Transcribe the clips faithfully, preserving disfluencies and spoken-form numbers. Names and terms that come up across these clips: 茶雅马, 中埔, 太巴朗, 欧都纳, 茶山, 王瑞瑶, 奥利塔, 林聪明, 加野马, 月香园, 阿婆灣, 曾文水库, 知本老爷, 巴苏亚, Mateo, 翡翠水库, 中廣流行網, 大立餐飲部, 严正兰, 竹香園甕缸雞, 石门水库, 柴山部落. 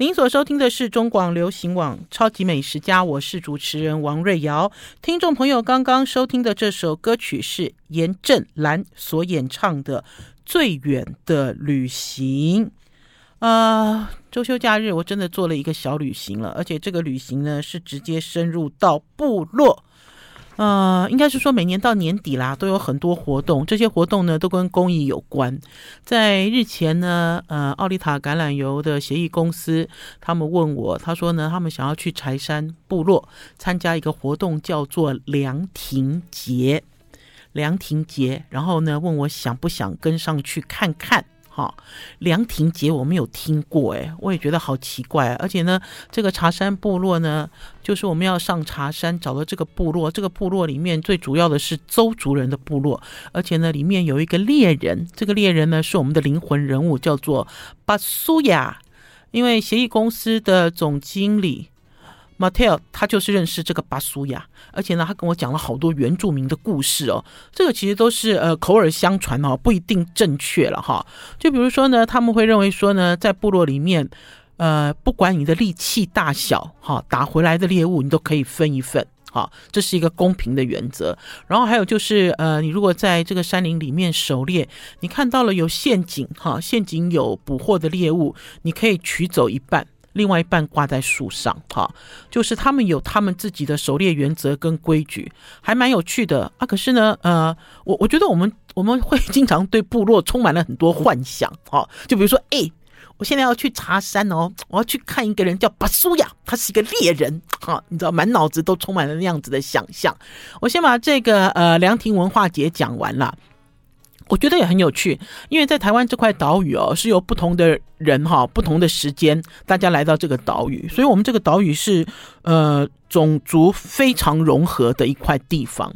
您所收听的是中广流行网超级美食家，我是主持人王瑞瑶。听众朋友刚刚收听的这首歌曲是严正兰所演唱的《最远的旅行》。呃，周休假日我真的做了一个小旅行了，而且这个旅行呢是直接深入到部落。呃，应该是说每年到年底啦，都有很多活动，这些活动呢都跟公益有关。在日前呢，呃，奥利塔橄榄油的协议公司，他们问我，他说呢，他们想要去柴山部落参加一个活动，叫做凉亭节，凉亭节，然后呢，问我想不想跟上去看看。哦、凉亭节我没有听过，哎，我也觉得好奇怪、啊、而且呢这个茶山部落呢，就是我们要上茶山找到这个部落，这个部落里面最主要的是邹族人的部落，而且呢里面有一个猎人，这个猎人呢是我们的灵魂人物，叫做巴苏亚，因为协议公司的总经理Mateo 他就是认识这个巴苏亚，而且呢他跟我讲了好多原住民的故事哦，这个其实都是呃口耳相传哦，不一定正确了哈。就比如说呢，他们会认为说呢，在部落里面，呃，不管你的力气大小哈，打回来的猎物你都可以分一份。好，这是一个公平的原则。然后还有就是呃，你如果在这个山林里面狩猎，你看到了有陷阱哈，陷阱有捕获的猎物，你可以取走一半，另外一半挂在树上哈，就是他们有他们自己的狩猎原则跟规矩，还蛮有趣的啊。可是呢，呃，我我觉得我们我们会经常对部落充满了很多幻想哈。就比如说，哎、欸，我现在要去茶山哦，我要去看一个人叫巴苏亚，他是一个猎人哈，你知道，满脑子都充满了那样子的想象。我先把这个呃凉亭文化节讲完了。我觉得也很有趣，因为在台湾这块岛屿哦，是由不同的人哈、不同的时间，大家来到这个岛屿，所以我们这个岛屿是呃种族非常融合的一块地方。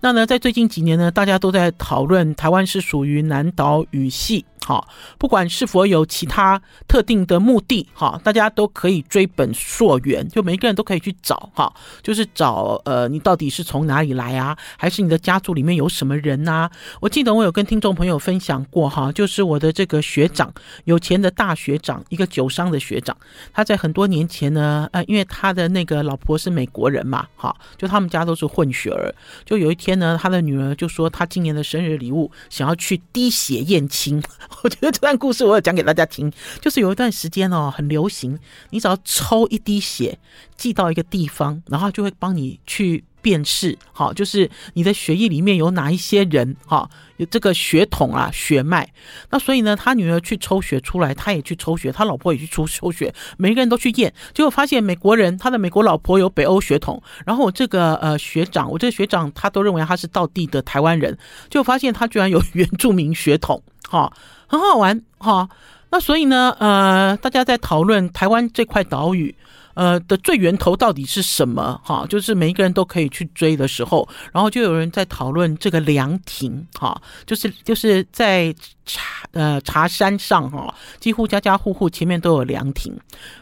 那呢，在最近几年呢，大家都在讨论台湾是属于南岛语系，哈，不管是否有其他特定的目的，哈，大家都可以追本溯源，就每一个人都可以去找，哈，就是找呃你到底是从哪里来啊，还是你的家族里面有什么人啊？我记得我有跟听众朋友分享过哈，就是我的这个学长，有钱的大学长，一个酒商的学长，他在很多年前呢，呃，因为他的那个老婆是美国人嘛，哈，就他们家都是混血儿，就有一天呢，他的女儿就说他今年的生日礼物想要去滴血验亲。我觉得这段故事我有讲给大家听，就是有一段时间哦，很流行，你只要抽一滴血寄到一个地方，然后就会帮你去辨识，好，就是你的血液里面有哪一些人，哈，有这个血统啊、血脉。那所以呢，他女儿去抽血出来，他也去抽血，他老婆也去抽血，每一个人都去验，结果发现美国人，他的美国老婆有北欧血统，然后我这个呃学长，我这个学长他都认为他是道地的台湾人，结果发现他居然有原住民血统，哈，很好玩哈。那所以呢，呃，大家在讨论台湾这块岛屿。呃的最源头到底是什么哈，就是每一个人都可以去追的时候，然后就有人在讨论这个凉亭哈，就是就是在茶呃茶山上哈，几乎家家户户前面都有凉亭。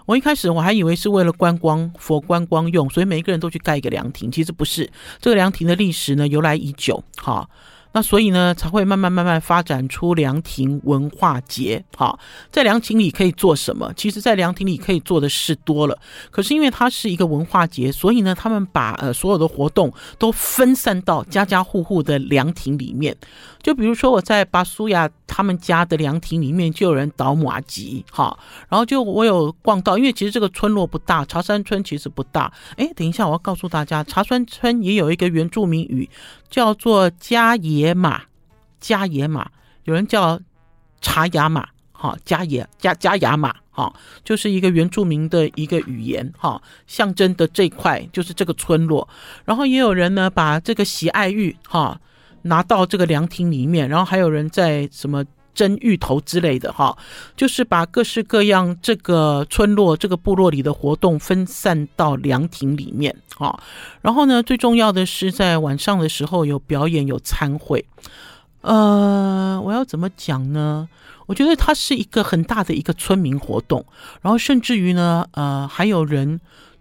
我一开始我还以为是为了观光佛观光用，所以每一个人都去盖一个凉亭，其实不是，这个凉亭的历史呢由来已久哈。那所以呢，才会慢慢慢慢发展出凉亭文化节。好，在凉亭里可以做什么？其实，在凉亭里可以做的事多了。可是因为它是一个文化节，所以呢，他们把呃所有的活动都分散到家家户户的凉亭里面。就比如说，我在巴苏亚他们家的凉亭里面，就有人捣麻糬，哈。然后就我有逛到，因为其实这个村落不大，茶山村其实不大。哎，等一下，我要告诉大家，茶山村也有一个原住民语，叫做加野。野马，加野马，有人叫茶雅马，哈，加野加加雅马，哈，就是一个原住民的一个语言，哈，象征的这块就是这个村落。然后也有人呢把这个喜爱玉，哈，拿到这个凉亭里面，然后还有人在什么蒸芋头之类的，哈，就是把各式各样这个村落这个部落里的活动分散到凉亭里面，哈。然后呢，最重要的是在晚上的时候有表演有餐会。呃，我要怎么讲呢？我觉得它是一个很大的一个村民活动，然后甚至于呢，呃，还有人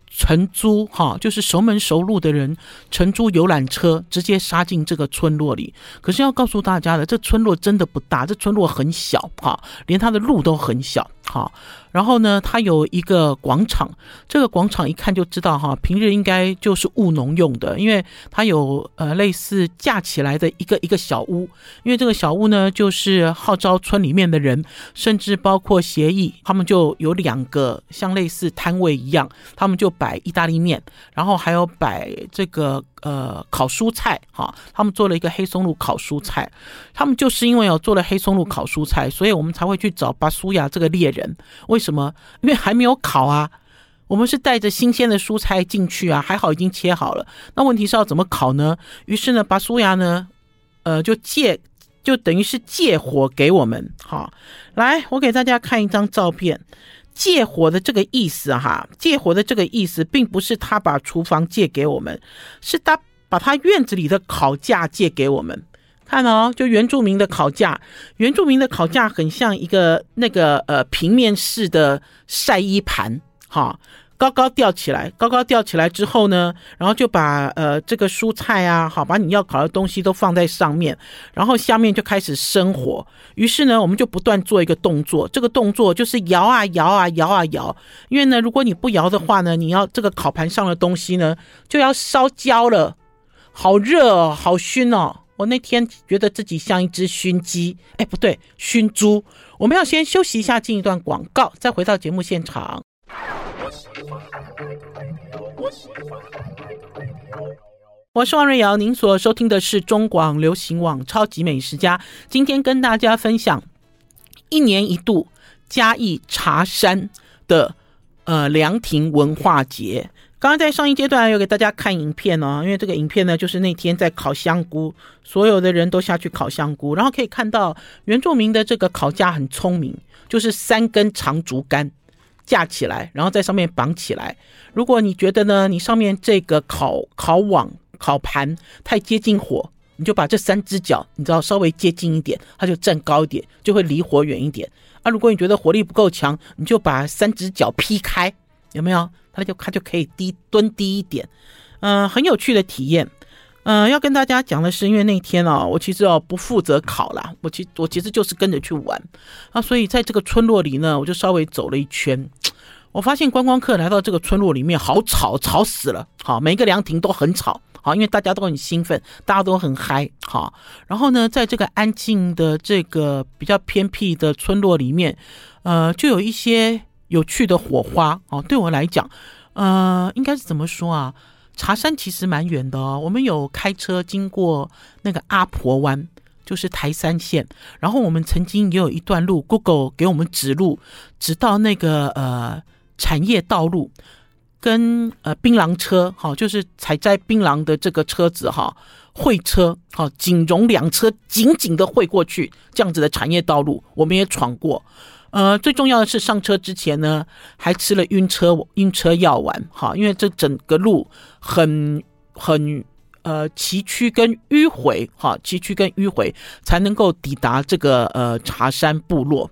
承租哈，就是熟门熟路的人承租游览车直接杀进这个村落里。可是要告诉大家的，这村落真的不大，这村落很小哈，连它的路都很小。好，然后呢它有一个广场，这个广场一看就知道哈，平日应该就是务农用的，因为它有呃类似架起来的一个一个小屋，因为这个小屋呢就是号召村里面的人，甚至包括协议，他们就有两个像类似摊位一样，他们就摆意大利面，然后还有摆这个呃烤蔬菜哈，他们做了一个黑松露烤蔬菜，他们就是因为有做了黑松露烤蔬菜，所以我们才会去找巴苏亚这个猎人，为什么？因为还没有烤啊，我们是带着新鲜的蔬菜进去啊，还好已经切好了，那问题是要怎么烤呢？于是呢巴苏亚呢呃就借就等于是借火给我们。好，来我给大家看一张照片，借火的这个意思哈，借火的这个意思并不是他把厨房借给我们，是他把他院子里的烤架借给我们。看哦，就原住民的烤架，原住民的烤架很像一个那个呃平面式的晒衣盘哈，高高吊起来，高高吊起来之后呢，然后就把呃这个蔬菜啊，好，把你要烤的东西都放在上面，然后下面就开始生火。于是呢，我们就不断做一个动作，这个动作就是摇啊摇啊摇啊摇。因为呢，如果你不摇的话呢，你要这个烤盘上的东西呢就要烧焦了，好热哦，好熏哦。我那天觉得自己像一只熏鸡，哎，不对，熏猪。我们要先休息一下，进一段广告，再回到节目现场。我是王瑞瑶，您所收听的是中广流行网超级美食家。今天跟大家分享一年一度嘉义茶山的呃凉亭文化节。刚刚在上一阶段有给大家看影片哦，因为这个影片呢就是那天在烤香菇，所有的人都下去烤香菇，然后可以看到原住民的这个烤架很聪明，就是三根长竹竿架起来，然后在上面绑起来。如果你觉得呢，你上面这个烤烤网、烤盘太接近火，你就把这三只脚，你知道稍微接近一点，它就站高一点，就会离火远一点。啊，如果你觉得火力不够强，你就把三只脚劈开，有没有？它就它就可以低蹲低一点。嗯、呃，很有趣的体验。嗯、呃，要跟大家讲的是，因为那天哦，我其实哦不负责烤啦，我其我其实就是跟着去玩啊，所以在这个村落里呢，我就稍微走了一圈。我发现观光客来到这个村落里面，好吵，吵死了。好，每一个凉亭都很吵，好，因为大家都很兴奋，大家都很嗨。好，然后呢，在这个安静的这个比较偏僻的村落里面，呃，就有一些有趣的火花哦。对我来讲，呃，应该是怎么说啊？茶山其实蛮远的哦，我们有开车经过那个阿婆湾，就是台三线，然后我们曾经也有一段路 Google 给我们指路，直到那个呃产业道路跟呃槟榔车、哦、就是采摘槟榔的这个车子、哦、会车、哦、锦荣两车紧紧的会过去，这样子的产业道路我们也闯过。呃，最重要的是上车之前呢，还吃了晕车晕车药丸，哈，因为这整个路很很呃崎岖跟迂回，哈，崎岖跟迂回才能够抵达这个呃茶山部落。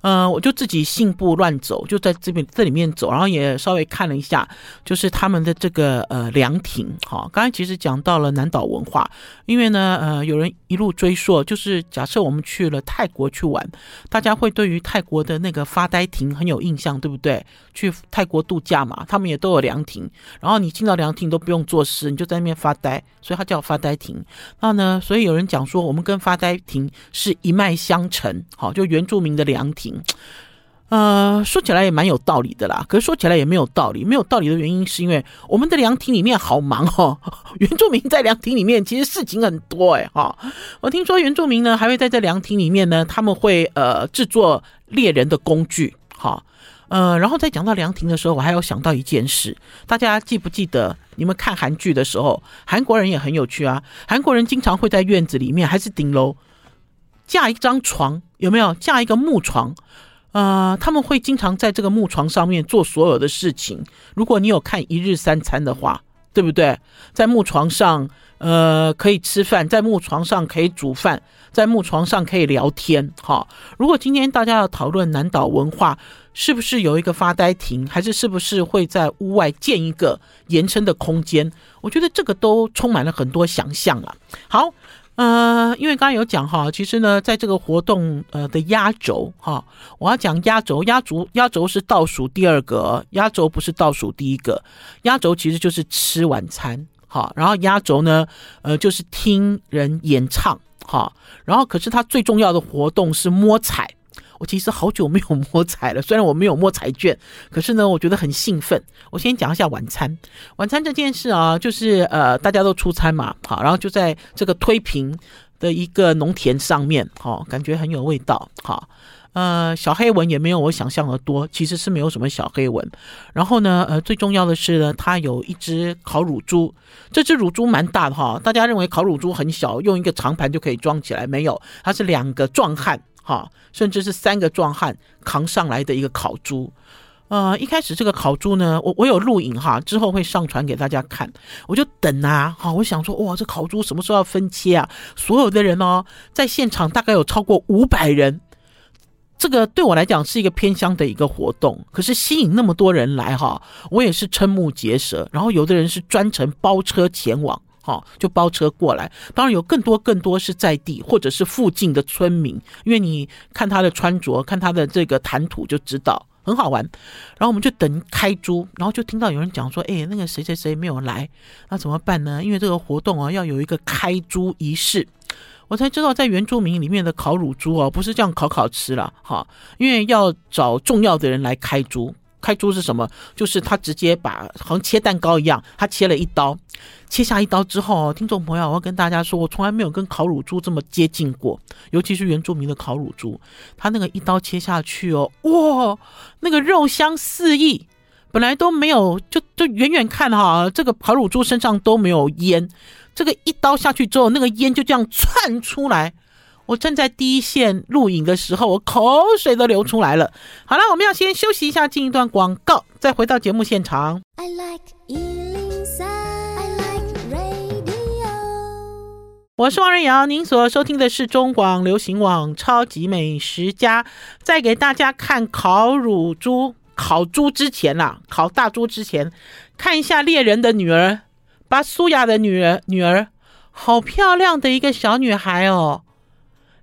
呃，我就自己信步乱走，就在这边这里面走，然后也稍微看了一下，就是他们的这个呃凉亭，哈，刚才其实讲到了南岛文化，因为呢，呃，有人一路追溯，就是假设我们去了泰国去玩，大家会对于泰国的那个发呆亭很有印象，对不对？去泰国度假嘛，他们也都有凉亭，然后你进到凉亭都不用做事，你就在那边发呆，所以它叫发呆亭。那呢，所以有人讲说，我们跟发呆亭是一脉相承，好，就原住民的凉亭。呃，说起来也蛮有道理的啦，可是说起来也没有道理，没有道理的原因是因为我们的凉亭里面好忙哦，原住民在凉亭里面其实事情很多哎哈、哦。我听说原住民呢还会在这凉亭里面呢，他们会呃制作猎人的工具哈、哦，呃，然后在讲到凉亭的时候，我还有想到一件事，大家记不记得你们看韩剧的时候，韩国人也很有趣啊，韩国人经常会在院子里面还是顶楼架一张床，有没有架一个木床？呃，他们会经常在这个木床上面做所有的事情。如果你有看《一日三餐》的话，对不对？在木床上，呃，可以吃饭；在木床上可以煮饭；在木床上可以聊天。哈，如果今天大家要讨论南岛文化，是不是有一个发呆亭，还是是不是会在屋外建一个延伸的空间？我觉得这个都充满了很多想象啊。好。呃，因为刚刚有讲哈，其实呢，在这个活动呃的压轴哈，我要讲压轴，压轴压轴是倒数第二个，压轴不是倒数第一个，压轴其实就是吃晚餐哈，然后压轴呢，呃，就是听人演唱哈，然后可是它最重要的活动是摸彩，我其实好久没有摸彩了，虽然我没有摸彩券，可是呢，我觉得很兴奋。我先讲一下晚餐，晚餐这件事啊，就是呃，大家都出餐嘛，好，然后就在这个推平的一个农田上面，好、哦，感觉很有味道，好，呃，小黑蚊也没有我想象的多，其实是没有什么小黑蚊。然后呢，呃，最重要的是呢，它有一只烤乳猪，这只乳猪蛮大的哈、哦，大家认为烤乳猪很小，用一个长盘就可以装起来，没有，它是两个壮汉，哈，甚至是三个壮汉扛上来的一个烤猪。呃，一开始这个烤猪呢，我我有录影哈，之后会上传给大家看。我就等啊，哈，我想说，哇，这烤猪什么时候要分切啊？所有的人哦，在现场大概有超过五百人。这个对我来讲是一个偏乡的一个活动，可是吸引那么多人来哈，我也是瞠目结舌。然后有的人是专程包车前往。哦、就包车过来，当然有更多更多是在地或者是附近的村民，因为你看他的穿着，看他的这个谈吐就知道很好玩。然后我们就等开猪，然后就听到有人讲说，哎、欸，那个谁谁谁没有来，那怎么办呢？因为这个活动、啊、要有一个开猪仪式。我才知道在原住民里面的烤乳猪、啊、不是这样烤烤吃啦、哦、因为要找重要的人来开猪。开猪是什么？就是他直接把好像切蛋糕一样，他切了一刀，切下一刀之后，听众朋友，我要跟大家说，我从来没有跟烤乳猪这么接近过，尤其是原住民的烤乳猪，他那个一刀切下去哦，哇，那个肉香四溢，本来都没有，就就远远看哈，这个烤乳猪身上都没有烟，这个一刀下去之后，那个烟就这样窜出来。我站在第一线录影的时候，我口水都流出来了。好了，我们要先休息一下，进一段广告，再回到节目现场。I like one oh three, I like radio. 我是王仁瑶，您所收听的是中广流行网超级美食家。再给大家看烤乳猪，烤猪之前啦、啊，烤大猪之前，看一下猎人的女儿，巴苏亚的女儿，女儿好漂亮的一个小女孩哦。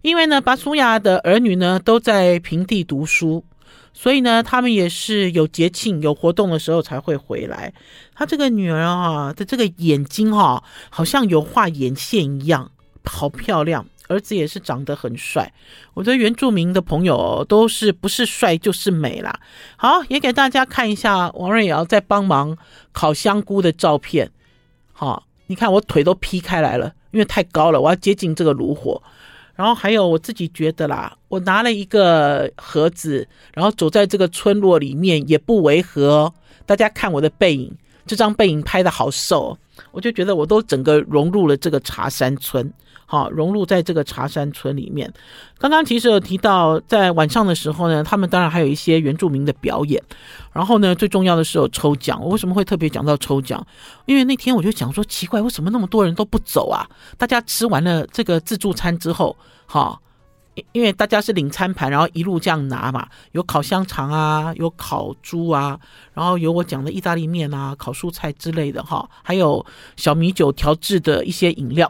因为呢，巴苏亚的儿女呢都在平地读书，所以呢，他们也是有节庆、有活动的时候才会回来。他这个女儿啊的这个眼睛啊，好像有画眼线一样，好漂亮。儿子也是长得很帅。我觉得原住民的朋友都是不是帅就是美啦。好，也给大家看一下王瑞瑶在帮忙烤香菇的照片。好、哦，你看我腿都劈开来了，因为太高了，我要接近这个炉火。然后还有我自己觉得啦，我拿了一个盒子，然后走在这个村落里面也不违和、哦、大家看我的背影，这张背影拍得好瘦、哦、我就觉得我都整个融入了这个茶山村、哦、融入在这个茶山村里面。刚刚其实有提到在晚上的时候呢，他们当然还有一些原住民的表演，然后呢最重要的是有抽奖。我为什么会特别讲到抽奖？因为那天我就想说，奇怪，为什么那么多人都不走啊？大家吃完了这个自助餐之后哈，因为大家是领餐盘，然后一路这样拿嘛，有烤香肠啊，有烤猪啊，然后有我讲的意大利面啊，烤蔬菜之类的哈，还有小米酒调制的一些饮料。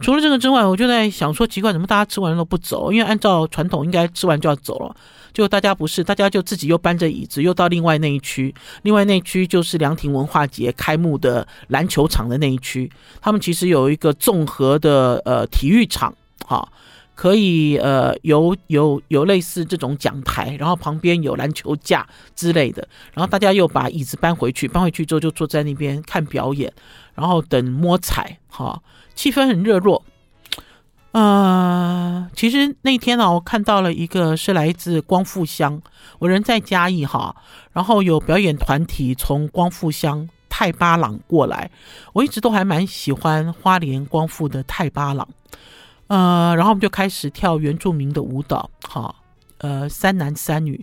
除了这个之外，我就在想说，奇怪，怎么大家吃完都不走？因为按照传统应该吃完就要走了，就大家不是，大家就自己又搬着椅子又到另外那一区，另外那一区就是凉亭文化节开幕的篮球场的那一区，他们其实有一个综合的呃体育场哈。可以呃有有有类似这种讲台，然后旁边有篮球架之类的，然后大家又把椅子搬回去，搬回去之后就坐在那边看表演，然后等摸彩哈，气氛很热络。呃，其实那天啊，我看到了一个是来自光复乡，我人在嘉义哈，然后有表演团体从光复乡太巴朗过来，我一直都还蛮喜欢花莲光复的太巴朗。呃，然后我们就开始跳原住民的舞蹈，哈，呃，三男三女。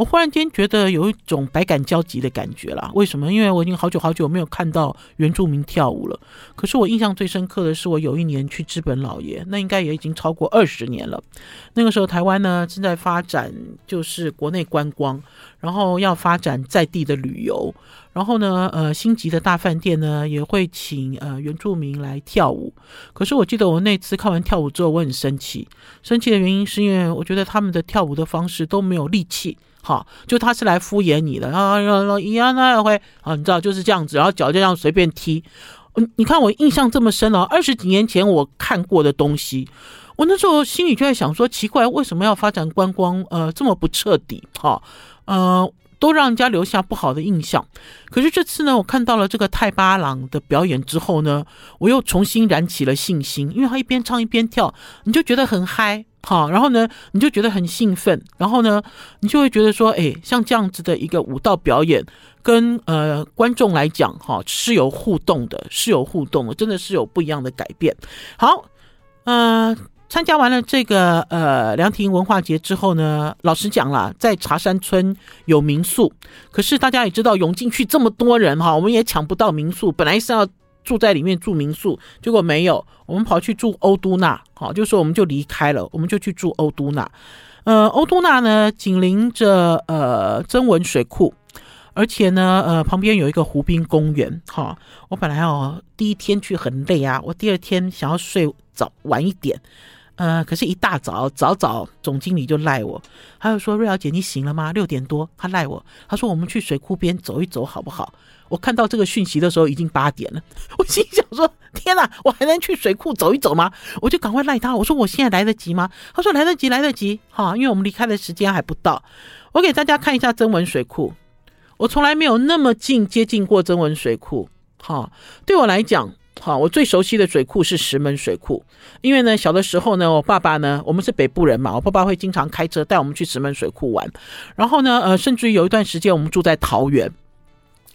我忽然间觉得有一种百感交集的感觉啦。为什么？因为我已经好久好久没有看到原住民跳舞了。可是我印象最深刻的是，我有一年去知本老爷，那应该也已经超过二十年了。那个时候台湾呢正在发展就是国内观光，然后要发展在地的旅游，然后呢呃，星级的大饭店呢也会请呃原住民来跳舞。可是我记得我那次看完跳舞之后，我很生气。生气的原因是因为我觉得他们的跳舞的方式都没有力气。好，就他是来敷衍你的，然后然后一样那会啊，你知道就是这样子，然后脚就这样随便踢。你看我印象这么深了，二十几年前我看过的东西，我那时候心里就在想说，奇怪，为什么要发展观光？呃，这么不彻底，哈，呃，都让人家留下不好的印象。可是这次呢，我看到了这个泰巴朗的表演之后呢，我又重新燃起了信心，因为他一边唱一边跳，你就觉得很嗨。好，然后呢你就觉得很兴奋，然后呢你就会觉得说，哎，像这样子的一个舞蹈表演跟呃观众来讲、哦、是有互动的是有互动的真的是有不一样的改变。好，呃参加完了这个呃凉亭文化节之后呢，老实讲啦，在茶山村有民宿，可是大家也知道涌进去这么多人、哦、我们也抢不到民宿，本来是要住在里面住民宿，结果没有，我们跑去住欧都纳、哦、就说我们就离开了，我们就去住欧都纳。呃，欧都纳呢紧邻着呃曾文水库，而且呢呃旁边有一个湖滨公园、哦、我本来、哦、第一天去很累啊，我第二天想要睡早晚一点，呃，可是一大早早早总经理就赖我，他就说瑞瑶姐你醒了吗？六点多他赖我，他说我们去水库边走一走好不好？我看到这个讯息的时候已经八点了，我心想说天哪，我还能去水库走一走吗？我就赶快赖他，我说我现在来得及吗？他说来得及来得及哈，因为我们离开的时间还不到。我给大家看一下曾文水库，我从来没有那么近接近过曾文水库哈，对我来讲好，我最熟悉的水库是石门水库，因为呢小的时候呢我爸爸呢，我们是北部人嘛，我爸爸会经常开车带我们去石门水库玩，然后呢呃，甚至于有一段时间我们住在桃园，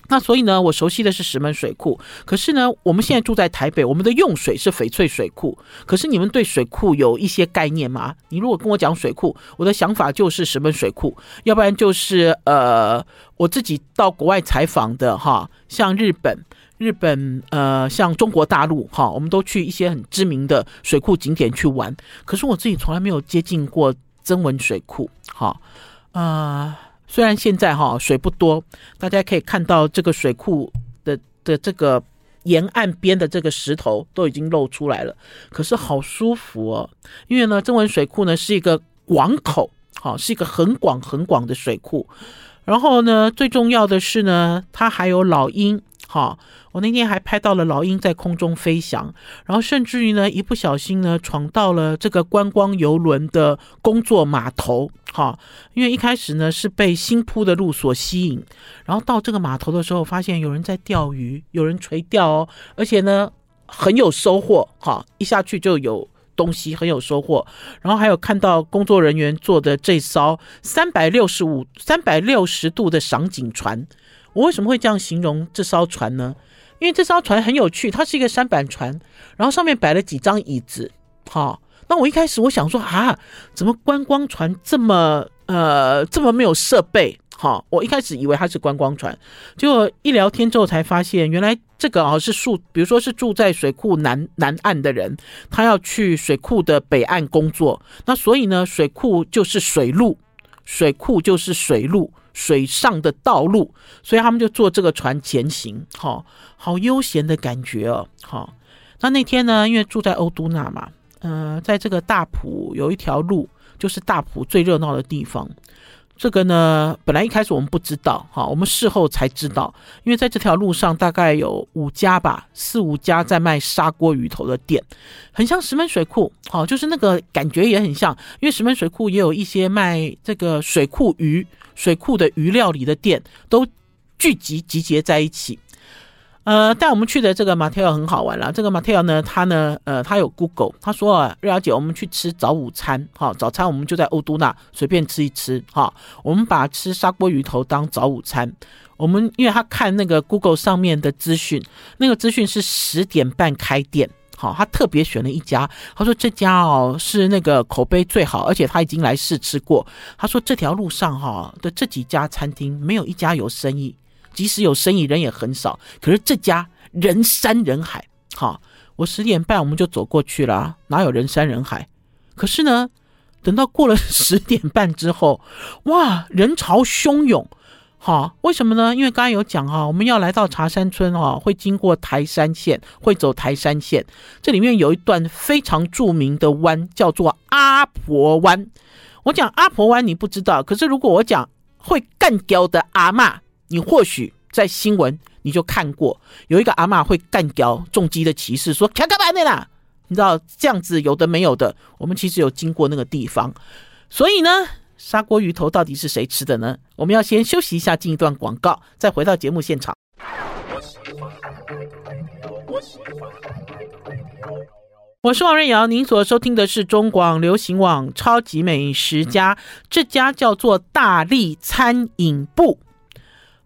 那所以呢我熟悉的是石门水库。可是呢我们现在住在台北，我们的用水是翡翠水库，可是你们对水库有一些概念吗？你如果跟我讲水库，我的想法就是石门水库，要不然就是呃我自己到国外采访的哈，像日本日本呃，像中国大陆哈，我们都去一些很知名的水库景点去玩，可是我自己从来没有接近过曾文水库哈。呃，虽然现在哈水不多，大家可以看到这个水库的的这个沿岸边的这个石头都已经露出来了，可是好舒服哦。因为呢，曾文水库呢是一个广口，好，是一个很广很广的水库。然后呢，最重要的是呢，它还有老鹰。好，我那天还拍到了老鹰在空中飞翔，然后甚至于呢一不小心呢闯到了这个观光邮轮的工作码头。好，因为一开始呢是被新铺的路所吸引，然后到这个码头的时候发现有人在钓鱼，有人垂钓哦，而且呢很有收获。好，一下去就有东西，很有收获。然后还有看到工作人员做的这艘三百六十度的赏景船。我为什么会这样形容这艘船呢？因为这艘船很有趣，它是一个舢板船，然后上面摆了几张椅子。好，那我一开始我想说啊，怎么观光船这么呃这么没有设备？好，我一开始以为它是观光船，结果一聊天之后才发现，原来这个啊是住，比如说是住在水库 南, 南岸的人，他要去水库的北岸工作，那所以呢，水库就是水路，水库就是水路。水上的道路，所以他们就坐这个船前行、哦、好悠闲的感觉哦。哦，那那天呢，因为住在欧都纳嘛、呃、在这个大埔有一条路，就是大埔最热闹的地方，这个呢本来一开始我们不知道、哦、我们事后才知道，因为在这条路上大概有五家吧，四五家在卖砂锅鱼头的店，很像石门水库、哦、就是那个感觉也很像，因为石门水库也有一些卖这个水库鱼，水库的鱼料理的店都聚集集结在一起。呃，带我们去的这个 Mateo 很好玩啦。这个 Mateo 呢，他呢，呃，他有 Google， 他说啊，瑞瑶姐，我们去吃早午餐，哈、哦，早餐我们就在欧都纳随便吃一吃，哈、哦，我们把吃砂锅鱼头当早午餐。我们因为他看那个 Google 上面的资讯，那个资讯是十点半开店，好，他特别选了一家，他说这家哦是那个口碑最好，而且他已经来试吃过。他说这条路上哈、哦、的这几家餐厅没有一家有生意，即使有生意人也很少，可是这家人山人海。好，我十点半我们就走过去了，哪有人山人海？可是呢，等到过了十点半之后，哇，人潮汹涌。好，为什么呢？因为刚才有讲哈、啊，我们要来到茶山村哈、啊，会经过台山线，会走台山线。这里面有一段非常著名的湾，叫做阿婆湾。我讲阿婆湾你不知道，可是如果我讲会干掉的阿嬷，你或许在新闻你就看过，有一个阿嬷会干掉重机的骑士，说卡卡板的啦，你知道这样子有的没有的。我们其实有经过那个地方，所以呢。砂锅鱼头到底是谁吃的呢？我们要先休息一下，进一段广告，再回到节目现场。我是王瑞瑶，您所收听的是中广流行网超级美食家，这家叫做大力餐饮部。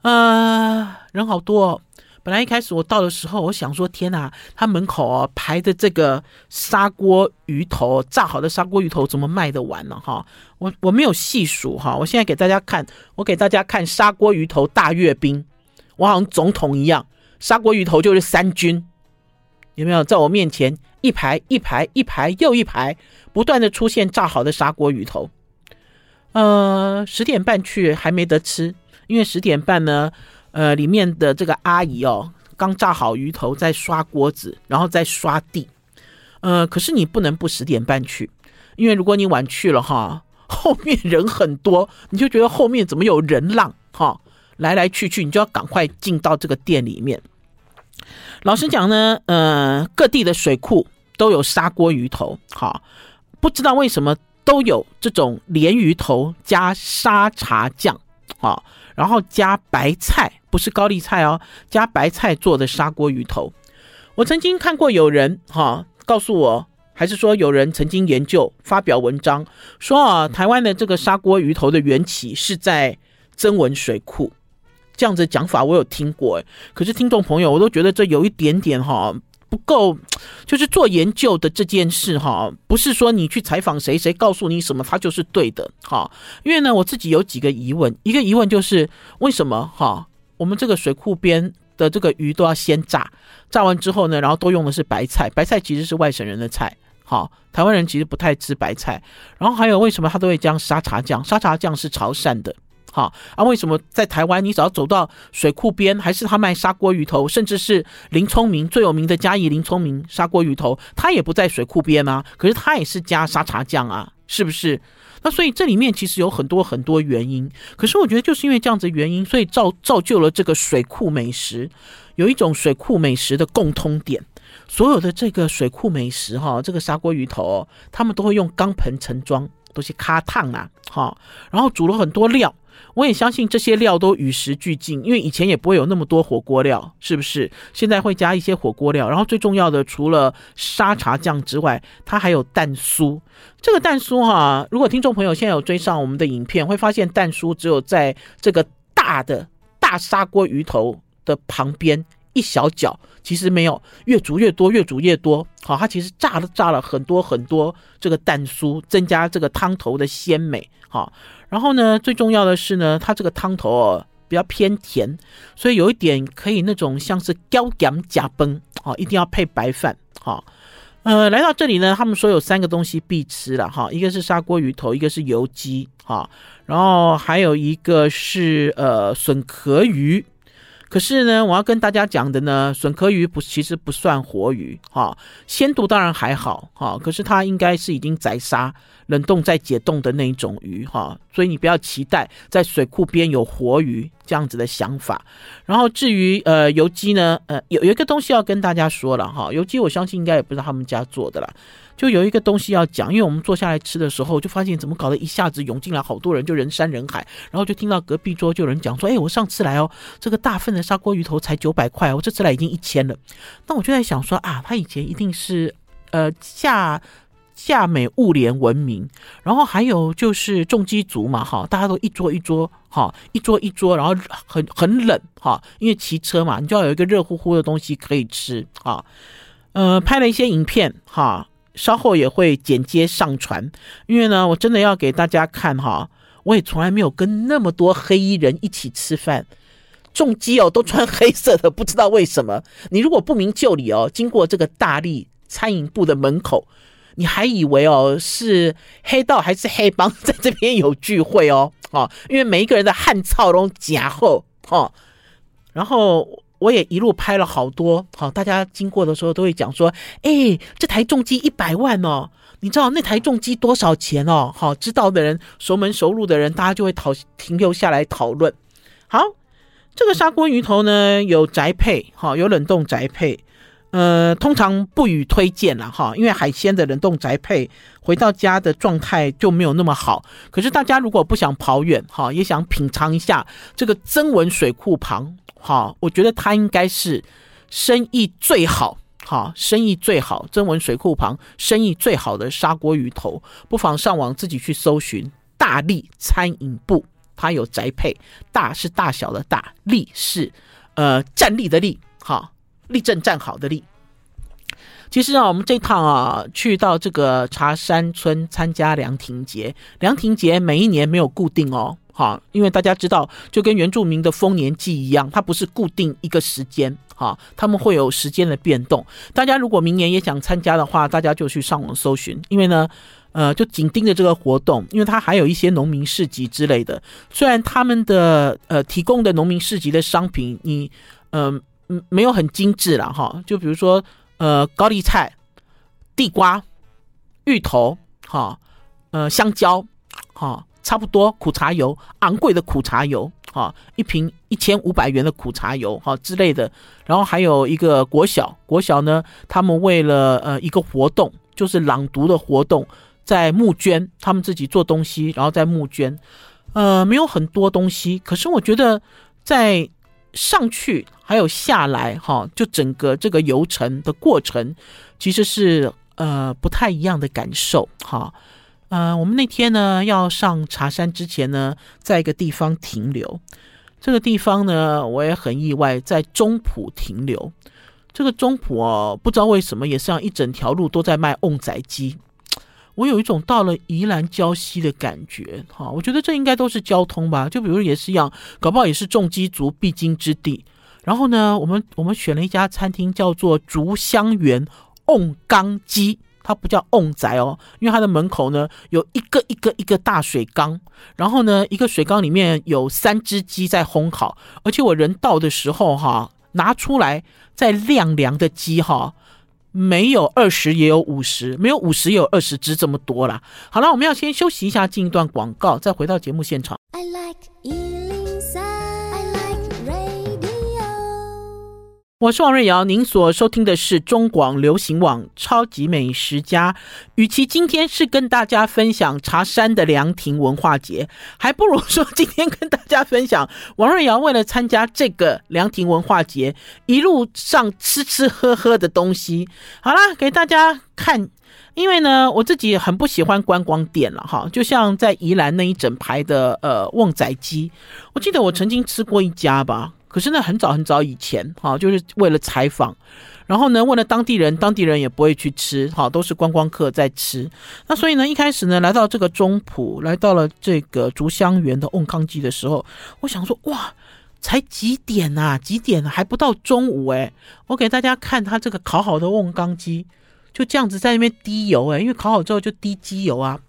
呃，人好多哦。本来一开始我到的时候，我想说天哪，他门口、哦、排的这个砂锅鱼头，炸好的砂锅鱼头怎么卖得完呢？哈，我我没有细数哈，我现在给大家看，我给大家看砂锅鱼头大阅兵，我好像总统一样，砂锅鱼头就是三军，有没有？在我面前一排一排一排又一排，不断的出现炸好的砂锅鱼头。呃，十点半去还没得吃，因为十点半呢。呃，里面的这个阿姨哦，刚炸好鱼头，在刷锅子，然后再刷地。呃，可是你不能不十点半去，因为如果你晚去了哈，后面人很多，你就觉得后面怎么有人浪哈，来来去去，你就要赶快进到这个店里面。老实讲呢，呃，各地的水库都有砂锅鱼头，哈，不知道为什么都有这种莲鱼头加沙茶酱，哈。然后加白菜，不是高丽菜哦，加白菜做的砂锅鱼头。我曾经看过有人哈、啊、告诉我，还是说有人曾经研究发表文章说啊，台湾的这个砂锅鱼头的缘起是在曾文水库，这样子讲法我有听过，可是听众朋友，我都觉得这有一点点哈、啊、不够，就是做研究的这件事哈、啊，不是说你去采访谁，谁告诉你什么，他就是对的哈。因为呢，我自己有几个疑问，一个疑问就是为什么哈，我们这个水库边的这个鱼都要先炸，炸完之后呢，然后都用的是白菜，白菜其实是外省人的菜，好，台湾人其实不太吃白菜。然后还有为什么他都会加沙茶酱？沙茶酱是潮汕的。好啊，为什么在台湾你只要走到水库边，还是他卖砂锅鱼头，甚至是林聪明最有名的嘉义林聪明砂锅鱼头，他也不在水库边啊，可是他也是加沙茶酱啊，是不是？那所以这里面其实有很多很多原因，可是我觉得就是因为这样子原因，所以 造, 造就了这个水库美食有一种水库美食的共通点。所有的这个水库美食哈，这个砂锅鱼头、哦、他们都会用钢盆盛装，都是咖烫啊，哈，然后煮了很多料，我也相信这些料都与时俱进，因为以前也不会有那么多火锅料，是不是？现在会加一些火锅料，然后最重要的除了沙茶酱之外，它还有蛋酥。这个蛋酥哈、啊，如果听众朋友现在有追上我们的影片，会发现蛋酥只有在这个大的大砂锅鱼头的旁边一小角，其实没有，越煮越多，越煮越多。好，它其实炸了炸了很多很多这个蛋酥，增加这个汤头的鲜美。好，然后呢，最重要的是呢，它这个汤头哦比较偏甜，所以有一点可以那种像是椒盐加崩，好，一定要配白饭。好，呃，来到这里呢，他们说有三个东西必吃了哈，一个是砂锅鱼头，一个是油鸡，哈，然后还有一个是呃笋壳鱼。可是呢，我要跟大家讲的呢，笋壳鱼不其实不算活鱼哈，鲜度当然还好哈，可是它应该是已经宰杀、冷冻再解冻的那一种鱼哈，所以你不要期待在水库边有活鱼这样子的想法。然后至于呃油鸡呢，呃有有一个东西要跟大家说了哈，油鸡我相信应该也不是他们家做的啦，就有一个东西要讲，因为我们坐下来吃的时候，就发现怎么搞得一下子涌进来好多人，就人山人海，然后就听到隔壁桌就有人讲说，哎、欸，我上次来哦，这个大份的砂锅鱼头才九百块，我这次来已经一千了。那我就在想说啊，他以前一定是呃下下美物联闻名，然后还有就是重机族嘛哈，大家都一桌一桌哈，一桌一桌，然后很很冷哈，因为骑车嘛，你就要有一个热乎乎的东西可以吃啊。呃，拍了一些影片哈，稍后也会剪接上传，因为呢我真的要给大家看哈，我也从来没有跟那么多黑衣人一起吃饭，重击哦，都穿黑色的，不知道为什么。你如果不明就里哦，经过这个大力餐饮部的门口，你还以为哦是黑道还是黑帮在这边有聚会哦，哦因为每一个人的汗臭都夹厚哦。然后我也一路拍了好多，好、哦、大家经过的时候都会讲说，哎，这台重机一百万哦，你知道那台重机多少钱哦？好、哦，知道的人、熟门熟路的人，大家就会讨停留下来讨论。好，这个砂锅鱼头呢，有宅配，好、哦，有冷冻宅配。呃，通常不予推荐了哈，因为海鲜的冷冻宅配回到家的状态就没有那么好。可是大家如果不想跑远哈，也想品尝一下这个曾文水库旁哈，我觉得它应该是生意最好哈，生意最好，曾文水库旁生意最好的砂锅鱼头，不妨上网自己去搜寻大力餐饮部，它有宅配，大是大小的大，力是呃站立的力哈。立正站好的立。其实啊，我们这趟啊去到这个茶山村参加凉亭节，凉亭节每一年没有固定哦，哈，因为大家知道，就跟原住民的丰年祭一样，它不是固定一个时间，哈，他们会有时间的变动。大家如果明年也想参加的话，大家就去上网搜寻，因为呢，呃，就紧盯着这个活动，因为它还有一些农民市集之类的。虽然他们的呃提供的农民市集的商品，你嗯。呃没有很精致啦哈，就比如说呃高丽菜、地瓜、芋头哈，呃香蕉哈，差不多苦茶油，昂贵的苦茶油哈，一瓶一千五百元的苦茶油哈之类的。然后还有一个国小，国小呢，他们为了呃一个活动，就是朗读的活动，在募捐，他们自己做东西，然后在募捐，呃没有很多东西，可是我觉得在上去还有下来哈，就整个这个游程的过程其实是呃不太一样的感受哈。呃我们那天呢要上茶山之前呢，在一个地方停留，这个地方呢我也很意外，在中埔停留。这个中埔哦，不知道为什么也是一整条路都在卖旺仔鸡，我有一种到了宜兰礁溪的感觉哈，我觉得这应该都是交通吧，就比如也是一样，搞不好也是重机族必经之地。然后呢，我们我们选了一家餐厅，叫做竹香园甕缸鸡，它不叫甕宅哦，因为它的门口呢有一个一个一个大水缸，然后呢一个水缸里面有三只鸡在烘烤，而且我人到的时候哈，拿出来在晾凉的鸡哈。没有二十也有五十，没有五十也有二十只这么多啦。好了，我们要先休息一下，进一段广告，再回到节目现场。I like one oh three, I like radio. 我是王瑞瑶，您所收听的是中广流行网超级美食家。与其今天是跟大家分享茶山的凉亭文化节，还不如说今天跟大家分享王瑞瑶为了参加这个凉亭文化节一路上吃吃喝喝的东西。好啦，给大家看，因为呢我自己很不喜欢观光店了哈，就像在宜兰那一整排的呃旺仔鸡，我记得我曾经吃过一家吧，可是那很早很早以前哈，就是为了采访，然后呢问了当地人，当地人也不会去吃哈，都是观光客在吃。那所以呢一开始呢来到这个中埔，来到了这个竹香园的甕缸鸡的时候，我想说哇，才几点啊几点啊，还不到中午耶、欸、我给大家看它这个烤好的甕缸鸡，就这样子在那边滴油耶、欸、因为烤好之后就滴鸡油啊。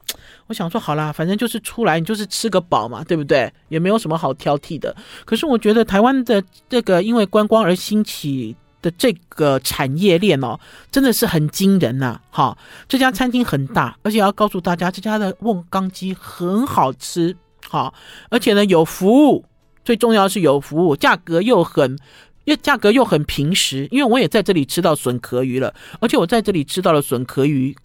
我想说好啦，反正就是出来你就是吃个饱嘛，对不对，也没有什么好挑剔的。可是我觉得台湾的这个因为观光而兴起的这个产业链哦，真的是很惊人啊。好，这家餐厅很大，而且要告诉大家这家的甕缸鸡很好吃，好，而且呢有服务，最重要的是有服务，价格又很因为价格又很平实，因为我也在这里吃到笋壳鱼了，而且我在这里吃到了笋壳鱼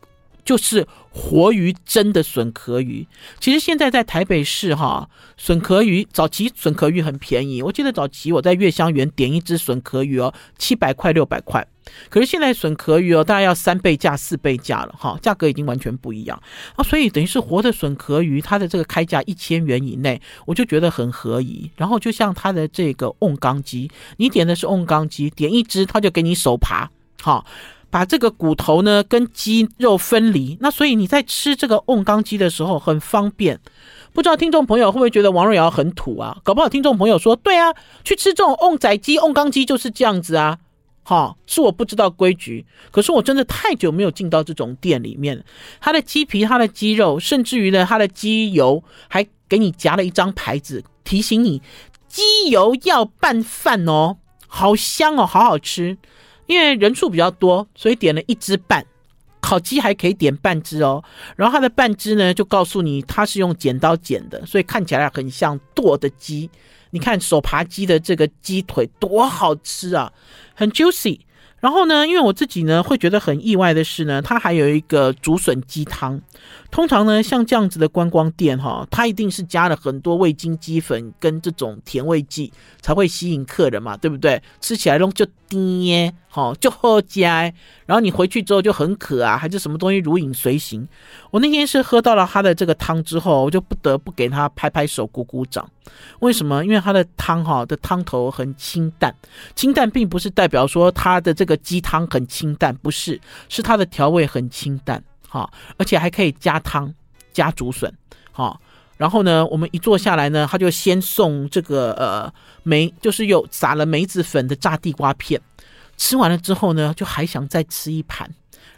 就是活鱼蒸的笋壳鱼。其实现在在台北市哈，笋壳鱼早期笋壳鱼很便宜，我记得早期我在月香园点一只笋壳鱼哦，七百块六百块，可是现在笋壳鱼哦，大概要三倍价四倍价了哈，价格已经完全不一样啊，所以等于是活的笋壳鱼，它的这个开价一千元以内，我就觉得很合宜。然后就像它的这个甕缸鸡，你点的是甕缸鸡，点一只它就给你手扒。好，把这个骨头呢跟鸡肉分离，那所以你在吃这个甕缸鸡的时候很方便。不知道听众朋友会不会觉得王瑞瑶很土啊？搞不好听众朋友说，对啊，去吃这种甕仔鸡、甕缸鸡就是这样子啊。好、哦，是我不知道规矩，可是我真的太久没有进到这种店里面了。它的鸡皮、它的鸡肉，甚至于呢它的鸡油，还给你夹了一张牌子，提醒你鸡油要拌饭哦，好香哦，好好吃。因为人数比较多，所以点了一只半，烤鸡还可以点半只哦。然后它的半只呢，就告诉你它是用剪刀剪的，所以看起来很像剁的鸡。你看手扒鸡的这个鸡腿多好吃啊，很 juicy。然后呢，因为我自己呢会觉得很意外的是呢，它还有一个竹笋鸡汤。通常呢，像这样子的观光店哈，它一定是加了很多味精、鸡粉跟这种甜味剂，才会吸引客人嘛，对不对？吃起来都就甜，好就好加。然后你回去之后就很渴啊，还是什么东西如影随形。我那天是喝到了它的这个汤之后，我就不得不给它拍拍手、鼓鼓掌。为什么？因为它的汤哈的汤头很清淡，清淡并不是代表说它的这个。鸡汤很清淡，不是，是它的调味很清淡、哦、而且还可以加汤加竹笋、哦、然后呢我们一坐下来呢，他就先送这个呃梅，就是有撒了梅子粉的炸地瓜片，吃完了之后呢就还想再吃一盘，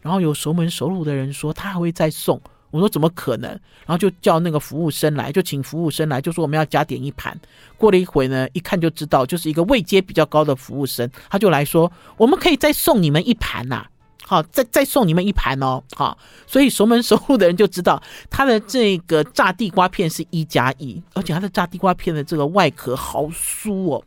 然后有熟门熟路的人说他还会再送，我说怎么可能，然后就叫那个服务生来，就请服务生来，就说我们要加点一盘。过了一会呢，一看就知道就是一个位阶比较高的服务生，他就来说我们可以再送你们一盘啊，好，再再送你们一盘哦，好，所以熟门熟路的人就知道他的这个炸地瓜片是一加一，而且他的炸地瓜片的这个外壳好酥哦，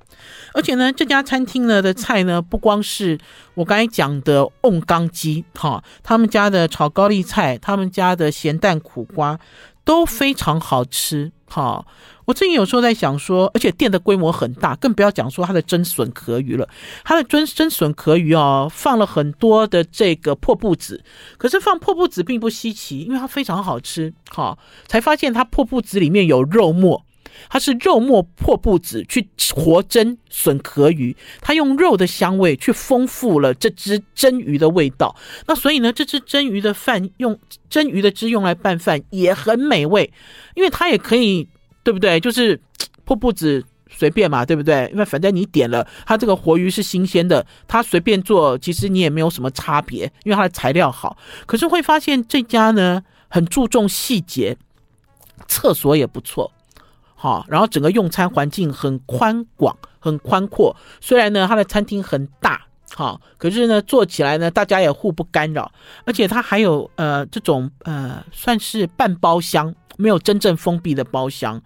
而且呢，这家餐厅呢的菜呢，不光是我刚才讲的甕缸鸡，哈，他们家的炒高丽菜，他们家的咸蛋苦瓜都非常好吃，哈。我最近有时候在想说，而且店的规模很大，更不要讲说它的蒸笋壳鱼了。它的蒸蒸笋壳鱼哦，放了很多的这个破布子，可是放破布子并不稀奇，因为它非常好吃。好、哦，才发现它破布子里面有肉末，它是肉末破布子去活蒸笋壳鱼，它用肉的香味去丰富了这只蒸鱼的味道。那所以呢，这只蒸鱼的饭用蒸鱼的汁用来拌饭也很美味，因为它也可以。对不对？就是破布子随便嘛，对不对？因为反正你点了，它这个活鱼是新鲜的，它随便做，其实你也没有什么差别，因为它的材料好。可是会发现这家呢很注重细节，厕所也不错，好，然后整个用餐环境很宽广、很宽阔。虽然呢它的餐厅很大。好，可是呢，做起来呢，大家也互不干扰，而且它还有呃这种呃算是半包厢，没有真正封闭的包厢。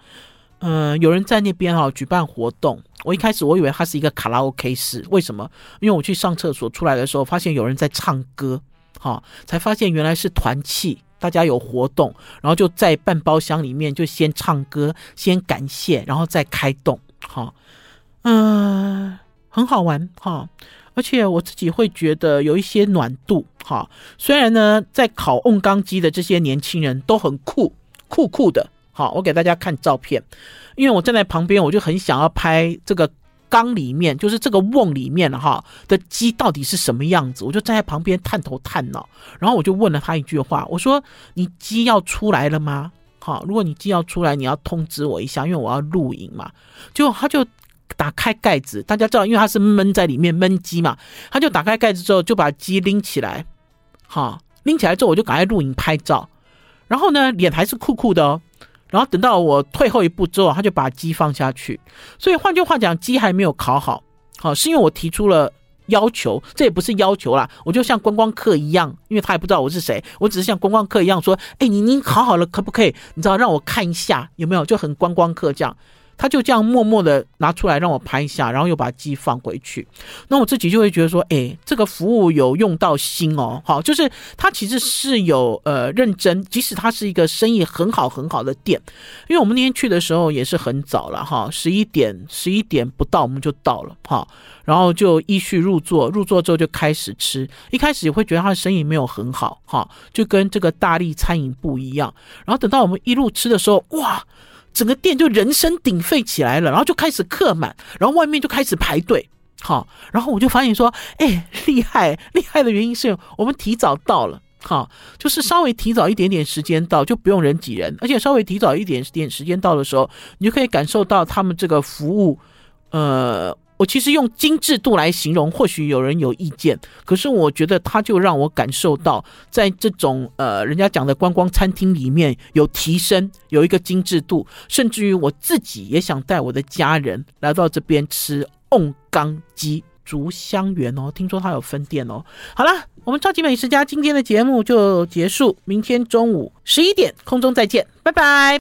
嗯、呃，有人在那边哈、哦、举办活动。我一开始我以为它是一个卡拉 OK 室，为什么？因为我去上厕所出来的时候，发现有人在唱歌，好、哦，才发现原来是团契。大家有活动，然后就在半包厢里面就先唱歌，先感谢，然后再开动。好、哦，嗯、呃，很好玩哈。哦，而且我自己会觉得有一些暖度哈，虽然呢，在烤甕缸鸡的这些年轻人都很酷酷酷的，好，我给大家看照片，因为我站在旁边，我就很想要拍这个缸里面，就是这个瓮里面哈的鸡到底是什么样子，我就站在旁边探头探脑，然后我就问了他一句话，我说：“你鸡要出来了吗？好，如果你鸡要出来，你要通知我一下，因为我要录影嘛。”结果他就。打开盖子，大家知道因为它是闷在里面闷鸡嘛，他就打开盖子之后就把鸡拎起来，好，拎起来之后我就赶快录影拍照，然后呢脸还是酷酷的哦，然后等到我退后一步之后他就把鸡放下去，所以换句话讲鸡还没有烤好，好，是因为我提出了要求，这也不是要求啦，我就像观光客一样，因为他也不知道我是谁，我只是像观光客一样说，哎，你你烤好了可不可以，你知道让我看一下有没有，就很观光客这样，他就这样默默的拿出来让我拍一下，然后又把鸡放回去。那我自己就会觉得说，哎，这个服务有用到心哦，好，就是他其实是有呃认真，即使他是一个生意很好很好的店，因为我们那天去的时候也是很早了哈，十一点十一点不到我们就到了哈，然后就依序入座，入座之后就开始吃。一开始也会觉得他的生意没有很好哈，就跟这个大力餐饮不一样。然后等到我们一路吃的时候，哇！整个店就人声鼎沸起来了，然后就开始客满，然后外面就开始排队，好，然后我就发现说，哎，厉害厉害的原因是我们提早到了，好，就是稍微提早一点点时间到，就不用人挤人，而且稍微提早一点点时间到的时候，你就可以感受到他们这个服务，呃，我其实用精致度来形容，或许有人有意见，可是我觉得它就让我感受到，在这种呃人家讲的观光餐厅里面有提升，有一个精致度，甚至于我自己也想带我的家人来到这边吃。甕缸鸡竹香园哦，听说它有分店哦。好啦，我们超级美食家今天的节目就结束，明天中午十一点空中再见，拜拜。